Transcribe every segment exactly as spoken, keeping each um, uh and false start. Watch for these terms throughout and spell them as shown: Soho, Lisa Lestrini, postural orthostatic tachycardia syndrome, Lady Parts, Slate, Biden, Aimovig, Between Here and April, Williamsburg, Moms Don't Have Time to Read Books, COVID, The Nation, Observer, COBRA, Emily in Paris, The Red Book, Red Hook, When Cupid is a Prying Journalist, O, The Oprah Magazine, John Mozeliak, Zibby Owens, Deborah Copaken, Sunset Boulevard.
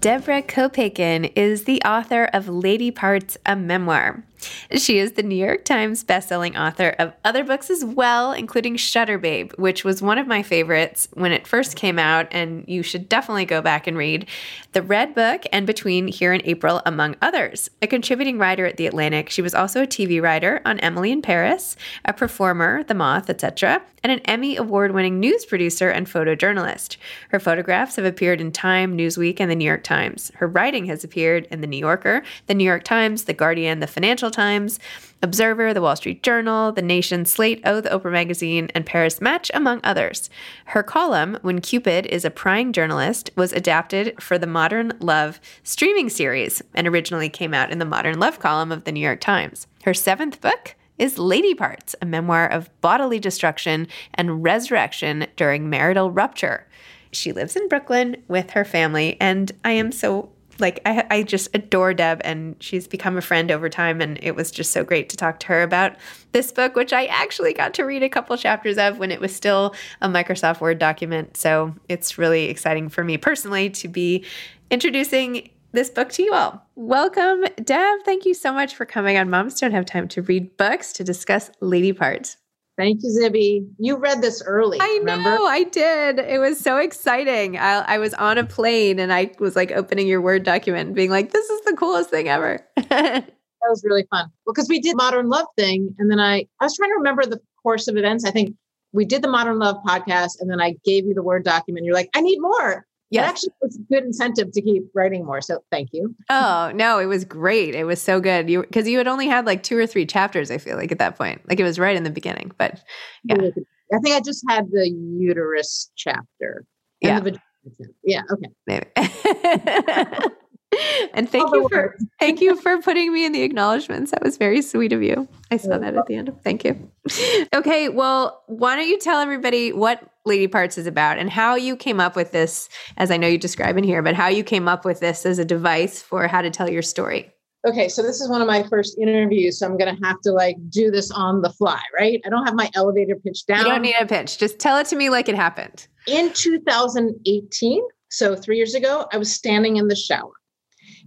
Deborah Copaken is the author of Lady Parts, a memoir. She is the New York Times bestselling author of other books as well, including Shutter Babe, which was one of my favorites when it first came out, and you should definitely go back and read The Red Book and Between Here and April, among others. A contributing writer at The Atlantic, she was also a T V writer on Emily in Paris, a performer, The Moth, et cetera, and an Emmy award-winning news producer and photojournalist. Her photographs have appeared in Time, Newsweek, and The New York Times. Her writing has appeared in The New Yorker, The New York Times, The Guardian, The Financial Times, Observer, The Wall Street Journal, The Nation, Slate, O, The Oprah Magazine, and Paris Match, among others. Her column, When Cupid is a Prying Journalist, was adapted for the Modern Love streaming series and originally came out in the Modern Love column of The New York Times. Her seventh book is Lady Parts, a memoir of bodily destruction and resurrection during marital rupture. She lives in Brooklyn with her family, and I am so, like, I, I just adore Deb, and she's become a friend over time, and it was just so great to talk to her about this book, which I actually got to read a couple chapters of when it was still a Microsoft Word document, so it's really exciting for me personally to be introducing this book to you all. Welcome, Deb. Thank you so much for coming on Moms Don't Have Time to Read Books to discuss Lady Parts. Thank you, Zibby. You read this early. I remember? know, I did. It was so exciting. I, I was on a plane and I was like opening your Word document and being like, this is the coolest thing ever. That was really fun. Well, because we did Modern Love thing. And then I, I was trying to remember the course of events. I think we did the Modern Love podcast and then I gave you the Word document. You're like, I need more. Yeah, actually was a good incentive to keep writing more. So thank you. Oh, no, it was great. It was so good. You Because you had only had like two or three chapters, I feel like, at that point. Like it was right in the beginning. But yeah. I think I just had the uterus chapter. And yeah. The vagina. Yeah. Okay. Maybe. And thank All you for thank you for putting me in the acknowledgements. That was very sweet of you. I saw that at the end. Thank you. Okay, well, why don't you tell everybody what Lady Parts is about and how you came up with this, as I know you describe in here, but how you came up with this as a device for how to tell your story. Okay, so this is one of my first interviews, so I'm going to have to like do this on the fly, right? I don't have my elevator pitch down. You don't need a pitch. Just tell it to me like it happened. In two thousand eighteen, so three years ago, I was standing in the shower.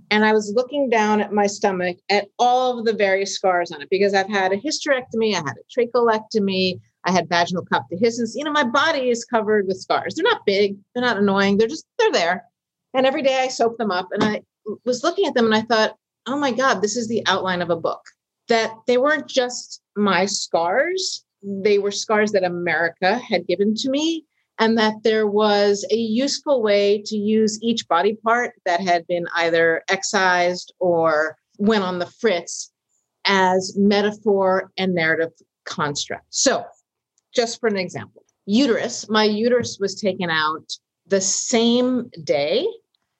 And I was looking down at my stomach at all of the various scars on it, because I've had a hysterectomy, I had a trachelectomy, I had vaginal coptahistence. You know, my body is covered with scars. They're not big. They're not annoying. They're just, they're there. And every day I soap them up and I was looking at them and I thought, oh my God, this is the outline of a book. That they weren't just my scars. They were scars that America had given to me. And that there was a useful way to use each body part that had been either excised or went on the fritz as metaphor and narrative construct. So just for an example, uterus, my uterus was taken out the same day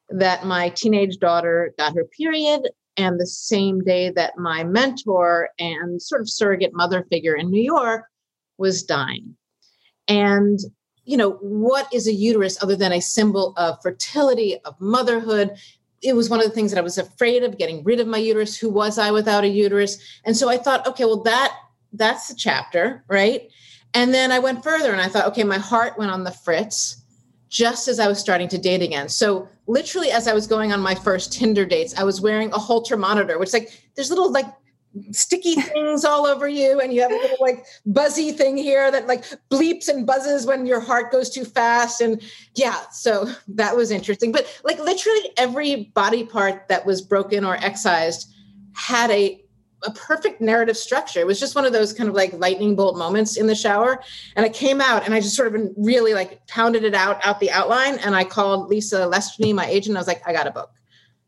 that my teenage daughter got her period and the same day that my mentor and sort of surrogate mother figure in New York was dying. And, you know, what is a uterus other than a symbol of fertility, of motherhood? It was one of the things that I was afraid of, getting rid of my uterus. Who was I without a uterus? And so I thought, okay, well, that that's the chapter, right? And then I went further and I thought, okay, my heart went on the fritz just as I was starting to date again. So literally as I was going on my first Tinder dates, I was wearing a Holter monitor, which like there's little like sticky things all over you. And you have a little like buzzy thing here that like bleeps and buzzes when your heart goes too fast. And yeah, so that was interesting. But like literally every body part that was broken or excised had a a perfect narrative structure. It was just one of those kind of like lightning bolt moments in the shower. And I came out and I just sort of really like pounded it out, out the outline. And I called Lisa Lestrini, my agent. I was like, I got a book.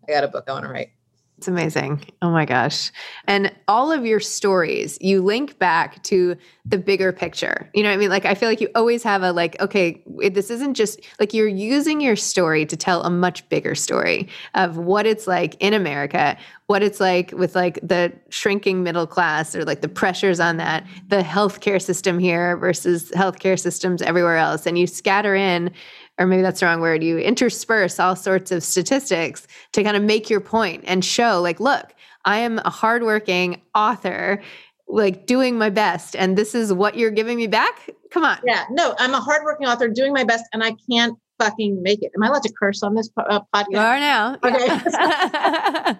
I got a book I want to write. It's amazing. Oh my gosh. And all of your stories, you link back to the bigger picture. You know what I mean? Like, I feel like you always have a like, okay, this isn't just like you're using your story to tell a much bigger story of what it's like in America, what it's like with like the shrinking middle class or like the pressures on that, the healthcare system here versus healthcare systems everywhere else. And you scatter in, or maybe that's the wrong word, you intersperse all sorts of statistics to kind of make your point and show like, look, I am a hardworking author, like doing my best. And this is what you're giving me back. Come on. Yeah, no, I'm a hardworking author doing my best and I can't fucking make it. Am I allowed to curse on this uh, podcast? You are now. Okay. Yeah.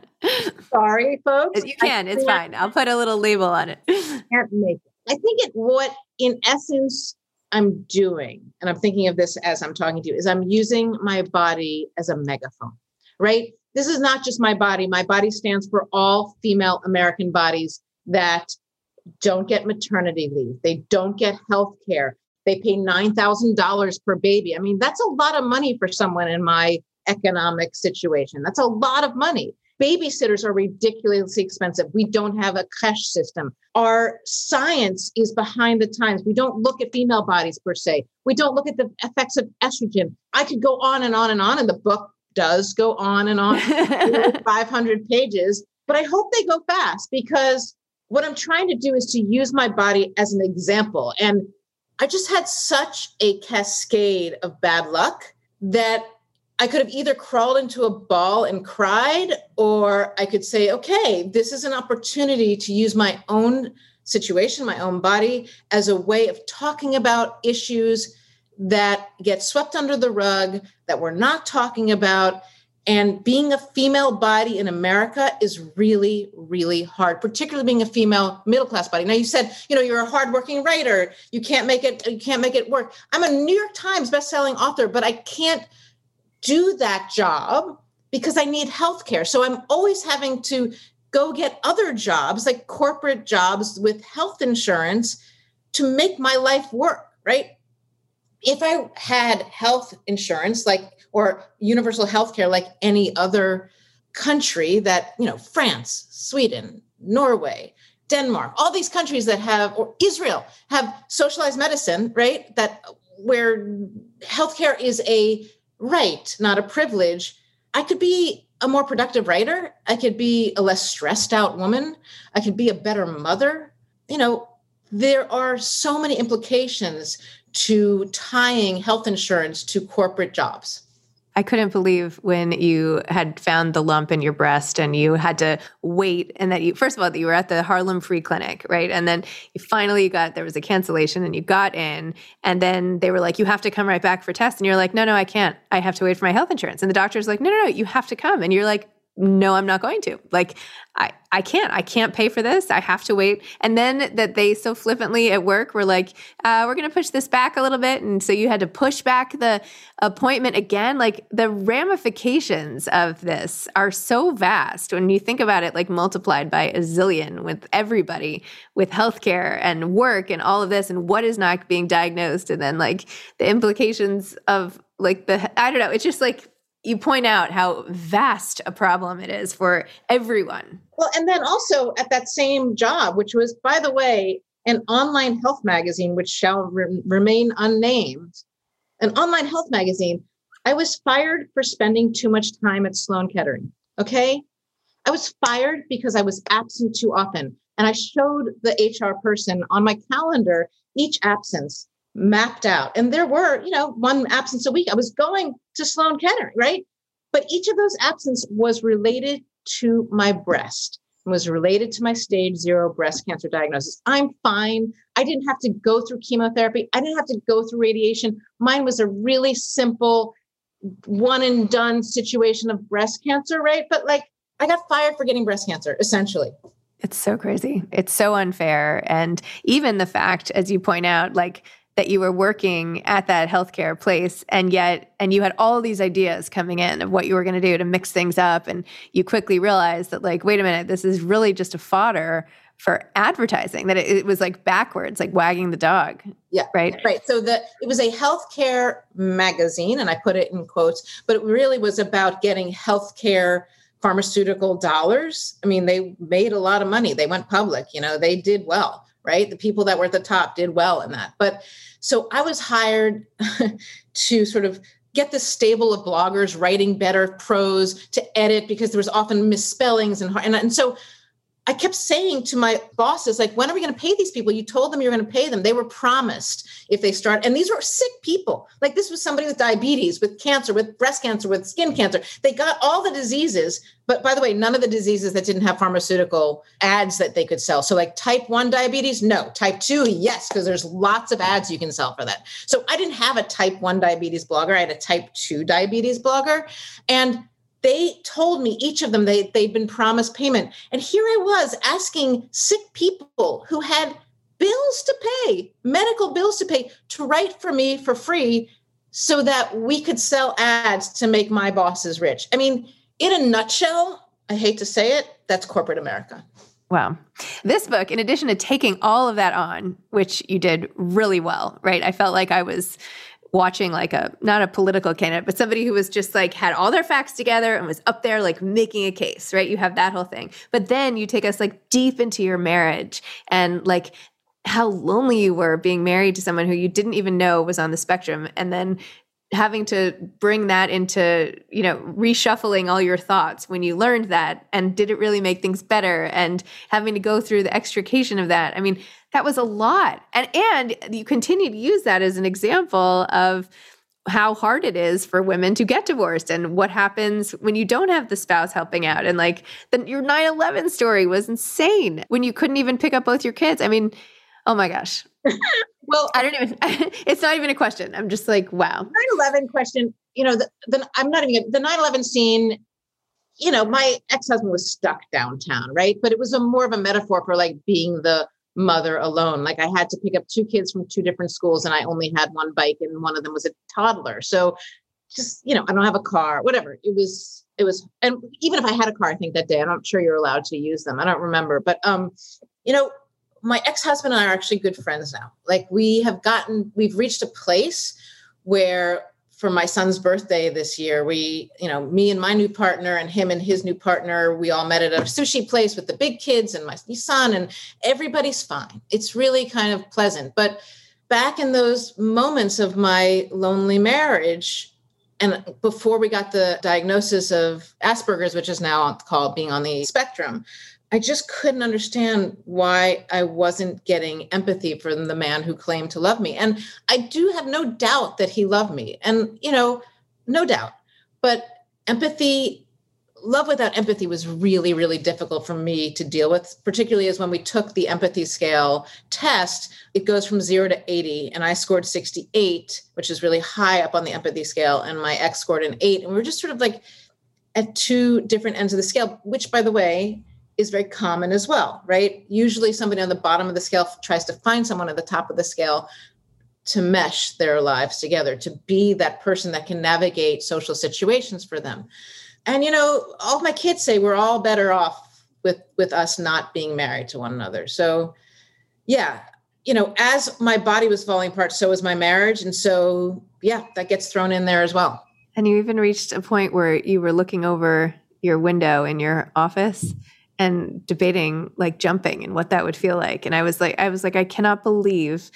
Sorry, folks. You can, I it's fine. I'll put a little label on it. Can't make it. I think it, what in essence I'm doing, and I'm thinking of this as I'm talking to you, is I'm using my body as a megaphone, right? This is not just my body. My body stands for all female American bodies that don't get maternity leave. They don't get health care. They pay nine thousand dollars per baby. I mean, that's a lot of money for someone in my economic situation. That's a lot of money. Babysitters are ridiculously expensive. We don't have a creche system. Our science is behind the times. We don't look at female bodies per se. We don't look at the effects of estrogen. I could go on and on and on, and the book does go on and on, five hundred pages, but I hope they go fast because what I'm trying to do is to use my body as an example. And I just had such a cascade of bad luck that I could have either crawled into a ball and cried, or I could say, okay, this is an opportunity to use my own situation, my own body, as a way of talking about issues that get swept under the rug, that we're not talking about. And being a female body in America is really, really hard, particularly being a female middle-class body. Now, you said, you know, you're a hardworking writer. You can't make it, you can't make it work. I'm a New York Times bestselling author, but I can't do that job because I need healthcare. So I'm always having to go get other jobs, like corporate jobs with health insurance, to make my life work, right? If I had health insurance, like, or universal healthcare, like any other country that, you know, France, Sweden, Norway, Denmark, all these countries that have, or Israel have socialized medicine, right? That where healthcare is a right, not a privilege. I could be a more productive writer. I could be a less stressed out woman. I could be a better mother. You know, there are so many implications to tying health insurance to corporate jobs. I couldn't believe when you had found the lump in your breast and you had to wait, and that you, first of all, that you were at the Harlem Free Clinic, right? And then you finally got, there was a cancellation and you got in, and then they were like, you have to come right back for tests. And you're like, no, no, I can't. I have to wait for my health insurance. And the doctor's like, no, no, no, you have to come. And you're like, no, I'm not going to. Like, I, I can't. I can't pay for this. I have to wait. And then that they so flippantly at work were like, uh, we're going to push this back a little bit. And so you had to push back the appointment again. Like, the ramifications of this are so vast when you think about it, like multiplied by a zillion with everybody, with healthcare and work and all of this and what is not being diagnosed. And then like the implications of like the, I don't know, it's just like, you point out how vast a problem it is for everyone. Well, and then also at that same job, which was, by the way, an online health magazine, which shall re- remain unnamed, an online health magazine, I was fired for spending too much time at Sloan Kettering, okay? I was fired because I was absent too often. And I showed the H R person on my calendar each absence. mapped out. And there were, you know, one absence a week. I was going to Sloan Kettering, right? But each of those absences was related to my breast, was related to my stage zero breast cancer diagnosis. I'm fine. I didn't have to go through chemotherapy. I didn't have to go through radiation. Mine was a really simple one and done situation of breast cancer, right? But like, I got fired for getting breast cancer, essentially. It's so crazy. It's so unfair. And even the fact, as you point out, like that you were working at that healthcare place and yet, and you had all these ideas coming in of what you were going to do to mix things up. And you quickly realized that like, wait a minute, this is really just a fodder for advertising, that it, it was like backwards, like wagging the dog. Yeah. Right. Right. So the, it was a healthcare magazine, and I put it in quotes, but it really was about getting healthcare pharmaceutical dollars. I mean, they made a lot of money. They went public, you know, they did well, right? The people that were at the top did well in that. But so I was hired to sort of get this stable of bloggers writing better prose, to edit, because there was often misspellings. And, and, and so I kept saying to my bosses, like, when are we going to pay these people? You told them you were going to pay them. They were promised if they start. And these were sick people. Like, this was somebody with diabetes, with cancer, with breast cancer, with skin cancer. They got all the diseases. But by the way, none of the diseases that didn't have pharmaceutical ads that they could sell. So like type one diabetes, no. Type two, yes, because there's lots of ads you can sell for that. So I didn't have a type one diabetes blogger. I had a type two diabetes blogger. And they told me, each of them, they, they'd been promised payment. And here I was asking sick people who had bills to pay, medical bills to pay, to write for me for free so that we could sell ads to make my bosses rich. I mean, in a nutshell, I hate to say it, that's corporate America. Wow. This book, in addition to taking all of that on, which you did really well, right? I felt like I was watching like a, not a political candidate, but somebody who was just like had all their facts together and was up there like making a case, right? You have that whole thing. But then you take us like deep into your marriage and like how lonely you were being married to someone who you didn't even know was on the spectrum. And then having to bring that into, you know, reshuffling all your thoughts when you learned that, and did it really make things better? And having to go through the extrication of that. I mean, that was a lot. And and you continue to use that as an example of how hard it is for women to get divorced and what happens when you don't have the spouse helping out. And like the, your nine eleven story was insane when you couldn't even pick up both your kids. I mean, oh my gosh. Well, I don't even, it's not even a question. I'm just like, wow. nine eleven question, you know, the, the, I'm not even, the nine eleven scene, you know, my ex-husband was stuck downtown, right? But it was a more of a metaphor for like being the mother alone. Like I had to pick up two kids from two different schools and I only had one bike and one of them was a toddler. So just, you know, I don't have a car, whatever. It was, it was, and even if I had a car, I think that day, I'm not sure you're allowed to use them. I don't remember, but, um, you know, my ex-husband and I are actually good friends now. Like we have gotten, we've reached a place where for my son's birthday this year, we, you know, me and my new partner and him and his new partner, we all met at a sushi place with the big kids and my son, and everybody's fine. It's really kind of pleasant. But back in those moments of my lonely marriage, and before we got the diagnosis of Asperger's, which is now called being on the spectrum, I just couldn't understand why I wasn't getting empathy from the man who claimed to love me. And I do have no doubt that he loved me, and, you know, no doubt, but empathy, love without empathy was really, really difficult for me to deal with, particularly as when we took the empathy scale test, it goes from zero to eighty. And I scored sixty-eight, which is really high up on the empathy scale. And my ex scored an eight. And we were just sort of like at two different ends of the scale, which by the way, is very common as well, right? Usually somebody on the bottom of the scale tries to find someone at the top of the scale to mesh their lives together, to be that person that can navigate social situations for them. And, you know, all my kids say we're all better off with, with us not being married to one another. So yeah, you know, as my body was falling apart, so was my marriage. And so, yeah, that gets thrown in there as well. And you even reached a point where you were looking over your window in your office and debating like jumping and what that would feel like. And I was like, I was like, I cannot believe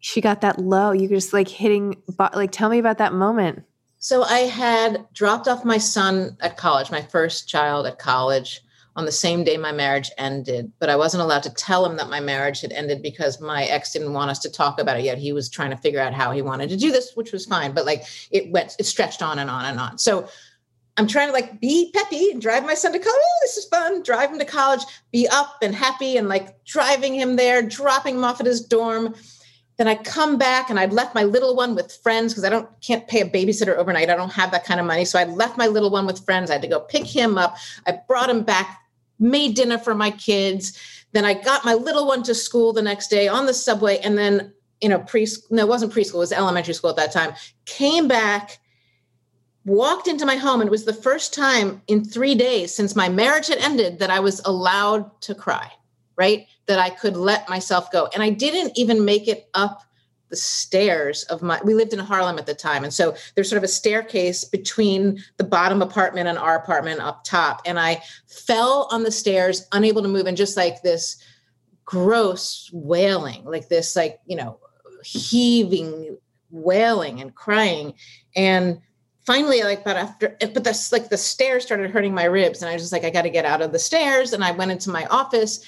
she got that low. You were just like hitting, like, tell me about that moment. So I had dropped off my son at college, my first child at college on the same day my marriage ended, but I wasn't allowed to tell him that my marriage had ended because my ex didn't want us to talk about it yet. He was trying to figure out how he wanted to do this, which was fine. But like it went, it stretched on and on and on. So I'm trying to like be peppy and drive my son to college. Oh, this is fun. Drive him to college, be up and happy and like driving him there, dropping him off at his dorm. Then I come back and I'd left my little one with friends because I don't can't pay a babysitter overnight. I don't have that kind of money. So I left my little one with friends. I had to go pick him up. I brought him back, made dinner for my kids. Then I got my little one to school the next day on the subway. And then, you know, preschool, no, it wasn't preschool, it was elementary school at that time, came back, walked into my home. And it was the first time in three days since my marriage had ended that I was allowed to cry, right? That I could let myself go. And I didn't even make it up the stairs of my, we lived in Harlem at the time. And so there's sort of a staircase between the bottom apartment and our apartment up top. And I fell on the stairs, unable to move. And just like this gross wailing, like this, like, you know, heaving, wailing and crying. And finally, like, but after, but that's like the stairs started hurting my ribs. And I was just like, I got to get out of the stairs. And I went into my office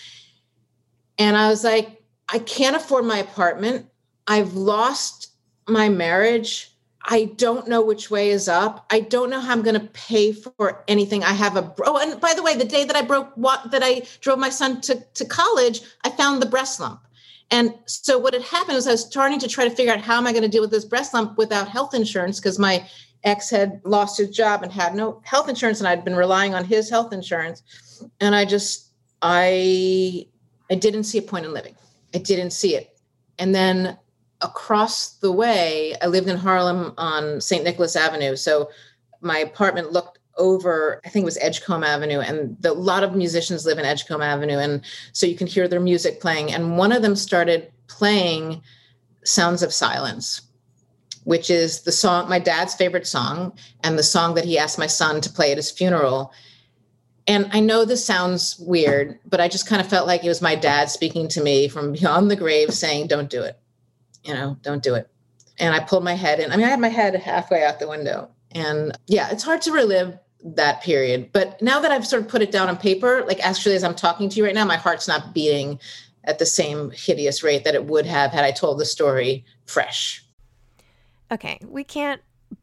and I was like, I can't afford my apartment. I've lost my marriage. I don't know which way is up. I don't know how I'm going to pay for anything. I have a, oh, and by the way, the day that I broke, that I drove my son to, to college, I found the breast lump. And so what had happened was I was starting to try to figure out how am I going to deal with this breast lump without health insurance? Because my ex had lost his job and had no health insurance. And I'd been relying on his health insurance. And I just, I, I didn't see a point in living. I didn't see it. And then across the way, I lived in Harlem on Saint Nicholas Avenue. So my apartment looked over, I think it was Edgecombe Avenue. And the, a lot of musicians live in Edgecombe Avenue. And so you can hear their music playing. And one of them started playing Sounds of Silence, which is the song, my dad's favorite song, and the song that he asked my son to play at his funeral. And I know this sounds weird, but I just kind of felt like it was my dad speaking to me from beyond the grave saying, don't do it. You know, don't do it. And I pulled my head in. I mean, I had my head halfway out the window. And yeah, it's hard to relive that period. But now that I've sort of put it down on paper, like actually, as I'm talking to you right now, my heart's not beating at the same hideous rate that it would have had I told the story fresh. Okay, we can't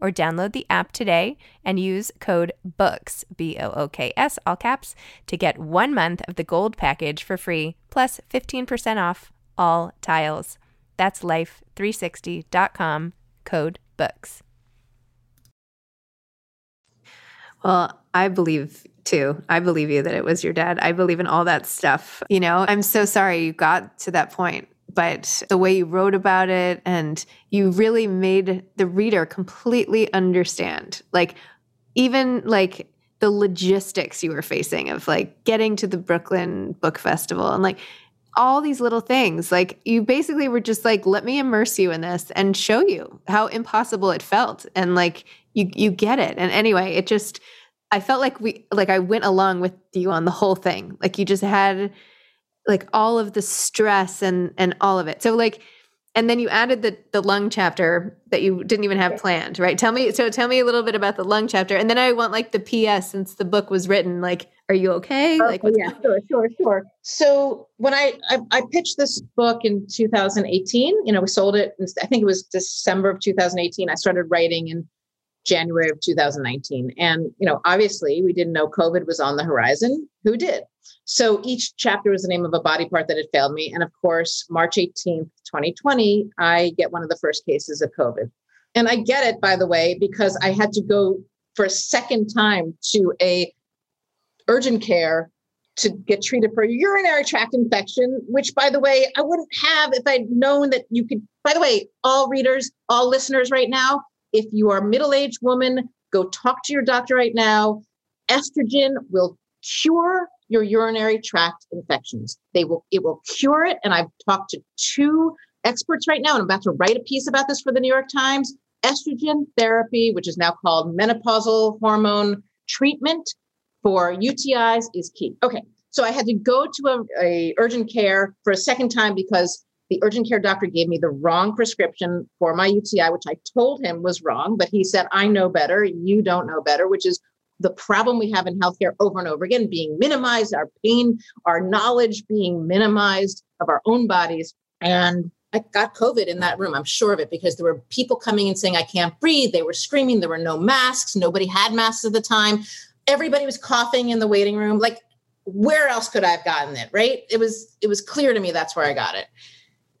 or download the app today and use code BOOKS, B O O K S, all caps, to get one month of the gold package for free, plus fifteen percent off all tiles. That's life three sixty dot com, code BOOKS. Well, I believe, too. I believe you that it was your dad. I believe in all that stuff. You know, I'm so sorry you got to that point. But the way you wrote about it, and you really made the reader completely understand, like, even like the logistics you were facing of like getting to the Brooklyn Book Festival and like all these little things. Like, you basically were just like, let me immerse you in this and show you how impossible it felt. And like, you, you get it. And anyway, it just, I felt like we, like I went along with you on the whole thing. Like you just had like all of the stress and and all of it. So like, and then you added the the lung chapter that you didn't even have planned, right? Tell me, so tell me a little bit about the lung chapter. And then I want like the P S since the book was written, like, are you okay? Oh, like, what's yeah, sure, sure, sure. So when I, I, I pitched this book in two thousand eighteen, you know, we sold it, in, I think it was December of two thousand eighteen. I started writing in January of two thousand nineteen. And, you know, obviously we didn't know COVID was on the horizon. Who did? So each chapter was the name of a body part that had failed me. And of course, March eighteenth, twenty twenty, I get one of the first cases of COVID. And I get it, by the way, because I had to go for a second time to a urgent care to get treated for a urinary tract infection, which, by the way, I wouldn't have if I'd known that you could, by the way, all readers, all listeners right now, if you are a middle-aged woman, go talk to your doctor right now. Estrogen will cure your urinary tract infections. They will, it will cure it. And I've talked to two experts right now, and I'm about to write a piece about this for the New York Times. Estrogen therapy, which is now called menopausal hormone treatment for U T Is, is key. Okay. So I had to go to a, a urgent care for a second time because the urgent care doctor gave me the wrong prescription for my U T I, which I told him was wrong, but he said, I know better. You don't know better, which is the problem we have in healthcare over and over again, being minimized, our pain, our knowledge being minimized of our own bodies. And I got COVID in that room. I'm sure of it because there were people coming and saying, I can't breathe. They were screaming. There were no masks. Nobody had masks at the time. Everybody was coughing in the waiting room. Like, where else could I have gotten it? Right. It was, it was clear to me. That's where I got it.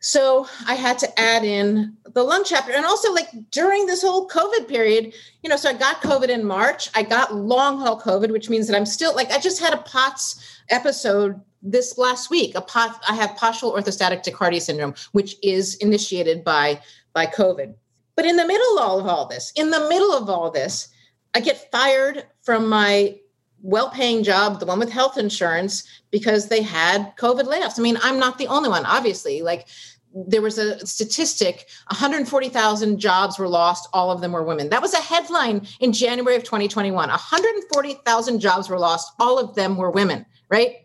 So I had to add in the lung chapter. And also, like, during this whole COVID period, you know, so I got COVID in March. I got long haul COVID, which means that I'm still like, I just had a POTS episode this last week. A POTS, I have postural orthostatic tachycardia syndrome, which is initiated by, by COVID. But in the middle of all, of all this, in the middle of all this, I get fired from my well-paying job, the one with health insurance, because they had COVID layoffs. I mean, I'm not the only one, obviously. Like, there was a statistic, one hundred forty thousand jobs were lost. All of them were women. That was a headline in January of twenty twenty-one. one hundred forty thousand jobs were lost. All of them were women, right?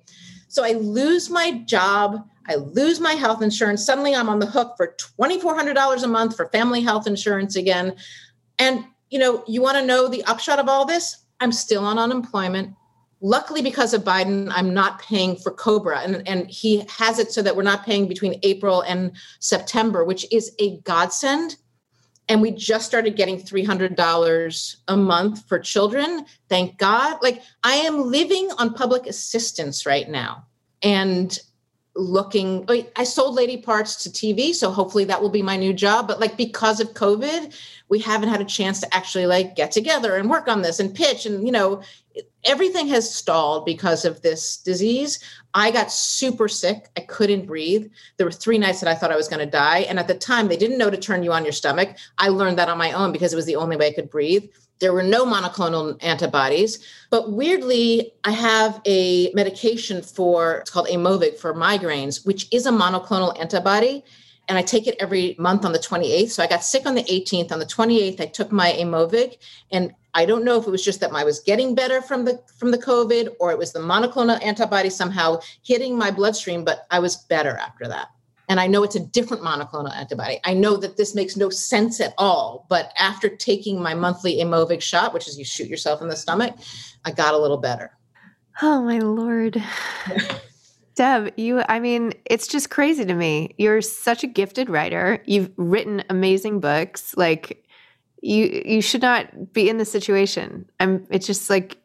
So I lose my job. I lose my health insurance. Suddenly I'm on the hook for two thousand four hundred dollars a month for family health insurance again. And, you know, you want to know the upshot of all this? I'm still on unemployment. Luckily, because of Biden, I'm not paying for COBRA. And, and he has it so that we're not paying between April and September, which is a godsend. And we just started getting three hundred dollars a month for children. Thank God. Like, I am living on public assistance right now and looking, I sold Lady Parts to T V. So hopefully that will be my new job. But like, because of COVID, we haven't had a chance to actually like get together and work on this and pitch. And, you know, everything has stalled because of this disease. I got super sick. I couldn't breathe. There were three nights that I thought I was going to die. And at the time they didn't know to turn you on your stomach. I learned that on my own because it was the only way I could breathe. There were no monoclonal antibodies, but weirdly, I have a medication for, it's called Aimovig for migraines, which is a monoclonal antibody. And I take it every month on the twenty-eighth. So I got sick on the eighteenth. On the twenty-eighth, I took my Aimovig, and I don't know if it was just that I was getting better from the, from the COVID, or it was the monoclonal antibody somehow hitting my bloodstream, but I was better after that. And I know it's a different monoclonal antibody. I know that this makes no sense at all. But after taking my monthly Aimovig shot, which is you shoot yourself in the stomach, I got a little better. Oh, my Lord. Deb, you, I mean, it's just crazy to me. You're such a gifted writer. You've written amazing books. Like, you, you should not be in this situation. I'm, it's just like,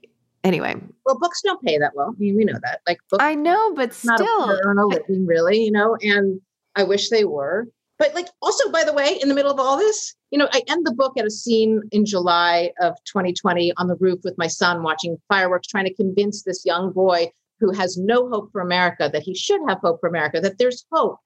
anyway. Well, books don't pay that well. I mean, we know that. Like, books, I know, but still. Not earn a living, really, you know, and I wish they were. But like, also, by the way, in the middle of all this, you know, I end the book at a scene in July of twenty twenty on the roof with my son watching fireworks, trying to convince this young boy who has no hope for America that he should have hope for America, that there's hope,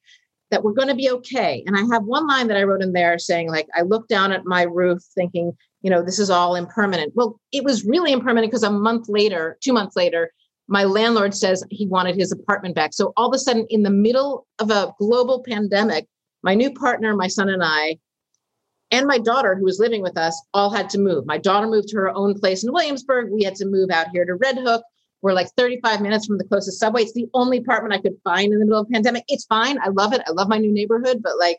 that we're going to be okay. And I have one line that I wrote in there saying, like, I looked down at my roof thinking, you know, this is all impermanent. Well, it was really impermanent because a month later, two months later, my landlord says he wanted his apartment back. So all of a sudden, in the middle of a global pandemic, my new partner, my son and I, and my daughter who was living with us all had to move. My daughter moved to her own place in Williamsburg. We had to move out here to Red Hook. We're like thirty-five minutes from the closest subway. It's the only apartment I could find in the middle of a pandemic. It's fine. I love it. I love my new neighborhood, but like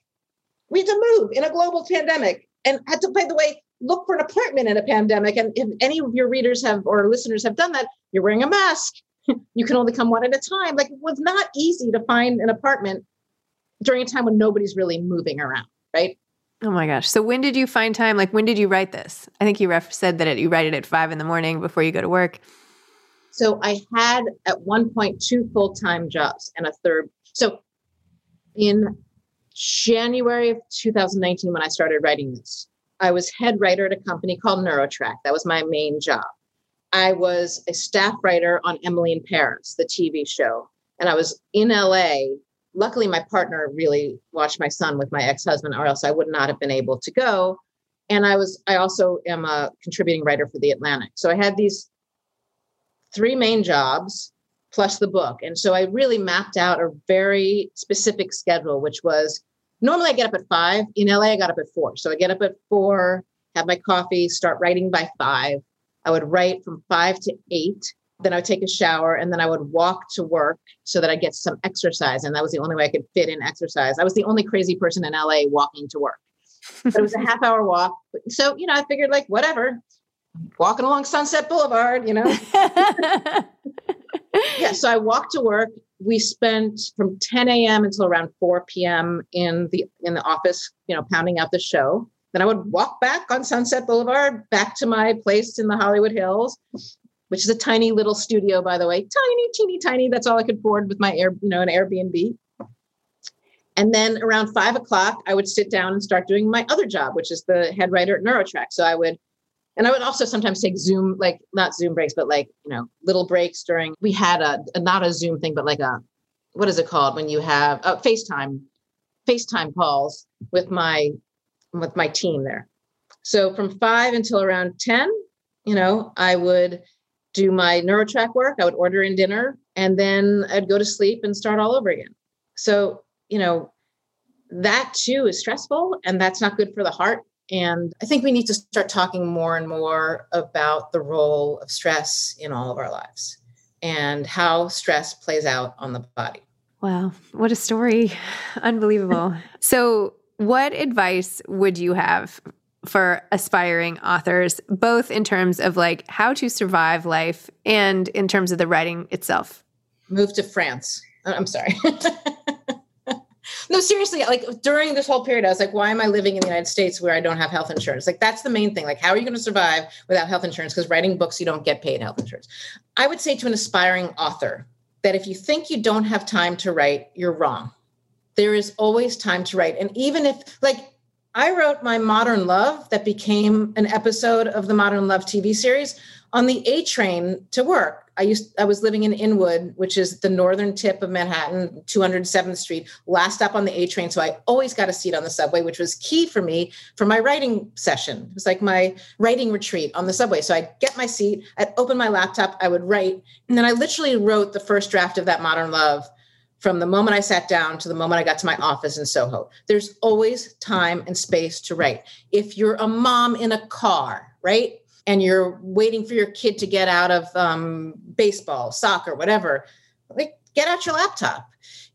we had to move in a global pandemic and had to, by the way, look for an apartment in a pandemic. And if any of your readers have, or listeners have done that, you're wearing a mask. You can only come one at a time. Like it was not easy to find an apartment during a time when nobody's really moving around, right? Oh my gosh. So when did you find time? Like, when did you write this? I think you ref- said that it, you write it at five in the morning before you go to work. So I had at one point two full-time jobs and a third. So in January of two thousand nineteen, when I started writing this, I was head writer at a company called Neurotrack. That was my main job. I was a staff writer on Emily in Paris, the T V show. And I was in L A. Luckily, my partner really watched my son with my ex-husband, or else I would not have been able to go. And I was, I also am a contributing writer for The Atlantic. So I had these three main jobs plus the book. And so I really mapped out a very specific schedule, which was normally I get up at five. In L A, I got up at four. So I get up at four, have my coffee, start writing by five. I would write from five to eight. Then I would take a shower and then I would walk to work so that I get some exercise. And that was the only way I could fit in exercise. I was the only crazy person in L A walking to work. But it was a half hour walk. So, you know, I figured like, whatever, walking along Sunset Boulevard, you know? Yeah. So I walked to work. We spent from ten a.m. until around four p.m. in the, in the office, you know, pounding out the show. Then I would walk back on Sunset Boulevard, back to my place in the Hollywood Hills, which is a tiny little studio, by the way, tiny, teeny, tiny. That's all I could afford with my air, you know, an Airbnb. And then around five o'clock, I would sit down and start doing my other job, which is the head writer at Neurotrack. So I would, and I would also sometimes take Zoom, like not Zoom breaks, but like, you know, little breaks during, we had a, a not a Zoom thing, but like a, what is it called when you have oh, FaceTime, FaceTime calls with my, with my team there. So from five until around ten, you know, I would do my Neurotrack work. I would order in dinner and then I'd go to sleep and start all over again. So, you know, that too is stressful and that's not good for the heart. And I think we need to start talking more and more about the role of stress in all of our lives and how stress plays out on the body. Wow. What a story. Unbelievable. So what advice would you have for aspiring authors, both in terms of like how to survive life and in terms of the writing itself? Move to France. I'm sorry. No, seriously, like during this whole period, I was like, why am I living in the United States where I don't have health insurance? Like, that's the main thing. Like, how are you going to survive without health insurance? Because writing books, you don't get paid health insurance. I would say to an aspiring author that if you think you don't have time to write, you're wrong. There is always time to write. And even if like, I wrote my Modern Love that became an episode of the Modern Love T V series on the A train to work. I used, I was living in Inwood, which is the northern tip of Manhattan, two hundred seventh street, last stop on the A train. So I always got a seat on the subway, which was key for me for my writing session. It was like my writing retreat on the subway. So I'd get my seat, I'd open my laptop, I would write. And then I literally wrote the first draft of that Modern Love from the moment I sat down to the moment I got to my office in Soho. There's always time and space to write. If you're a mom in a car, right? And you're waiting for your kid to get out of um, baseball, soccer, whatever, like get out your laptop.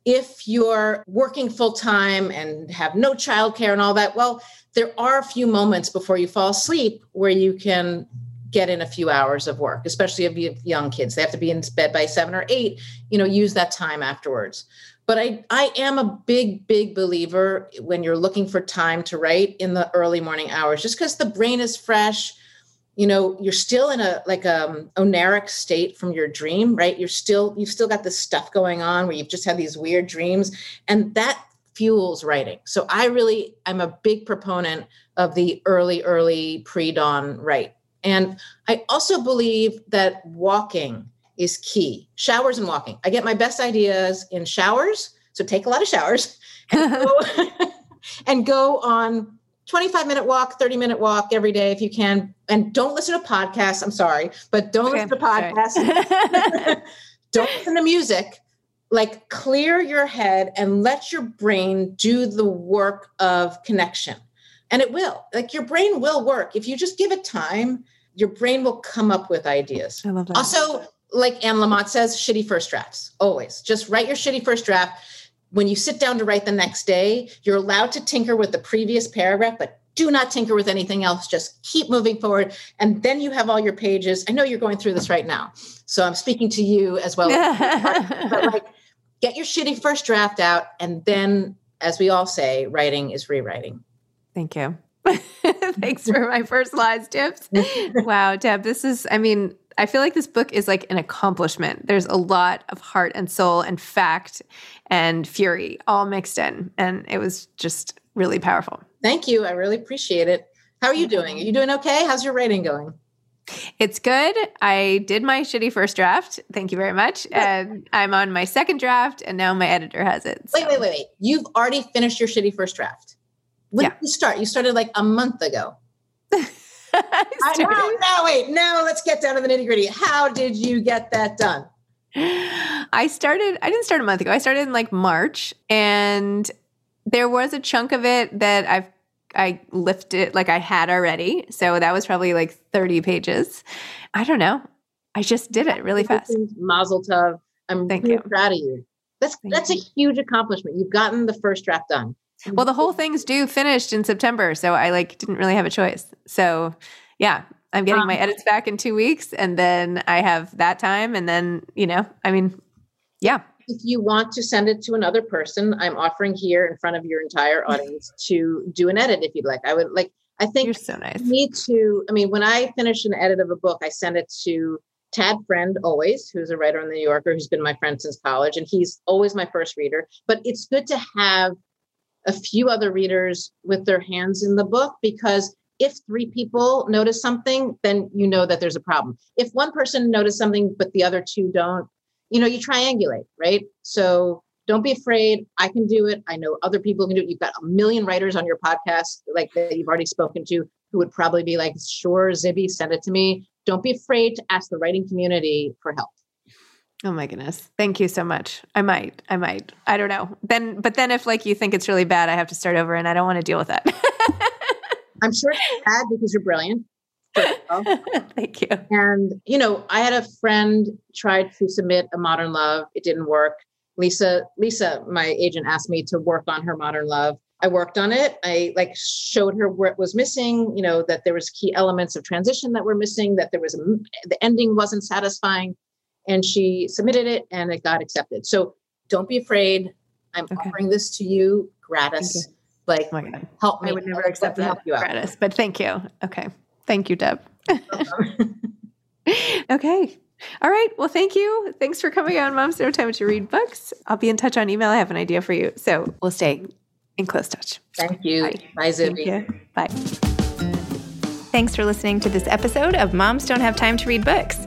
If you're working full time and have no childcare and all that, well, there are a few moments before you fall asleep where you can get in a few hours of work, especially if you have young kids. They have to be in bed by seven or eight, you know, use that time afterwards. But I, I am a big, big believer when you're looking for time to write in the early morning hours, just because the brain is fresh, you know, you're still in a like um oniric state from your dream, right? You're still, you've still got this stuff going on where you've just had these weird dreams and that fuels writing. So I really, I'm a big proponent of the early, early pre-dawn write. And I also believe that walking is key. Showers and walking. I get my best ideas in showers. So take a lot of showers and go, and go on twenty-five minute walk, thirty minute walk every day if you can. And don't listen to podcasts. I'm sorry, but don't okay, listen to podcasts. Don't listen to music. Like clear your head and let your brain do the work of connection. And it will, like your brain will work. If you just give it time, your brain will come up with ideas. I love that. Also, like Anne Lamott says, shitty first drafts, always. Just write your shitty first draft. When you sit down to write the next day, you're allowed to tinker with the previous paragraph, but do not tinker with anything else. Just keep moving forward. And then you have all your pages. I know you're going through this right now, so I'm speaking to you as well. But like, get your shitty first draft out. And then, as we all say, writing is rewriting. Thank you. Thanks for my first lines tips. Wow, Deb, this is, I mean, I feel like this book is like an accomplishment. There's a lot of heart and soul and fact and fury all mixed in. And it was just really powerful. Thank you. I really appreciate it. How are you doing? Are you doing okay? How's your writing going? It's good. I did my shitty first draft. Thank you very much. And I'm on my second draft, and now my editor has it. So. Wait, wait, wait, wait. You've already finished your shitty first draft. When yeah. did you start? You started like a month ago. I know, no, wait, now let's get down to the nitty gritty. How did you get that done? I started, I didn't start a month ago. I started in like March, and there was a chunk of it that I've, I lifted, like I had already. So that was probably like thirty pages. I don't know. I just did it really fast. Mazel tov. I'm Thank really you. proud of you. That's, Thank that's you. a huge accomplishment. You've gotten the first draft done. Well, the whole thing's due finished in September, so I like didn't really have a choice. So, yeah, I'm getting um, my edits back in two weeks, and then I have that time, and then you know, I mean, yeah. If you want to send it to another person, I'm offering here in front of your entire audience to do an edit if you'd like. I would like. I think you're so nice. Me too. I mean, when I finish an edit of a book, I send it to Tad Friend, always, who's a writer on The New Yorker, who's been my friend since college, and he's always my first reader. But it's good to have a few other readers with their hands in the book, because if three people notice something, then you know that there's a problem. If one person noticed something, but the other two don't, you know, you triangulate, right? So don't be afraid. I can do it. I know other people can do it. You've got a million writers on your podcast, like that you've already spoken to, who would probably be like, sure, Zibby, send it to me. Don't be afraid to ask the writing community for help. Oh my goodness. Thank you so much. I might, I might, I don't know. Then, but then if like you think it's really bad, I have to start over and I don't want to deal with that. I'm sure it's bad because you're brilliant. Thank you. And, you know, I had a friend try to submit a Modern Love. It didn't work. Lisa, Lisa, my agent, asked me to work on her Modern Love. I worked on it. I like showed her what was missing, you know, that there was key elements of transition that were missing, that there was, a, the ending wasn't satisfying. And she submitted it and it got accepted. So don't be afraid. I'm okay. offering this to you gratis. You. Like, oh help me. I would never I'll accept that gratis, but thank you. Okay. Thank you, Deb. Okay. All right. Well, thank you. Thanks for coming on Moms Don't Have Time to Read Books. I'll be in touch on email. I have an idea for you. So we'll stay in close touch. Thank you. Bye, Bye Zibby. Thank you. Bye. Thanks for listening to this episode of Moms Don't Have Time to Read Books.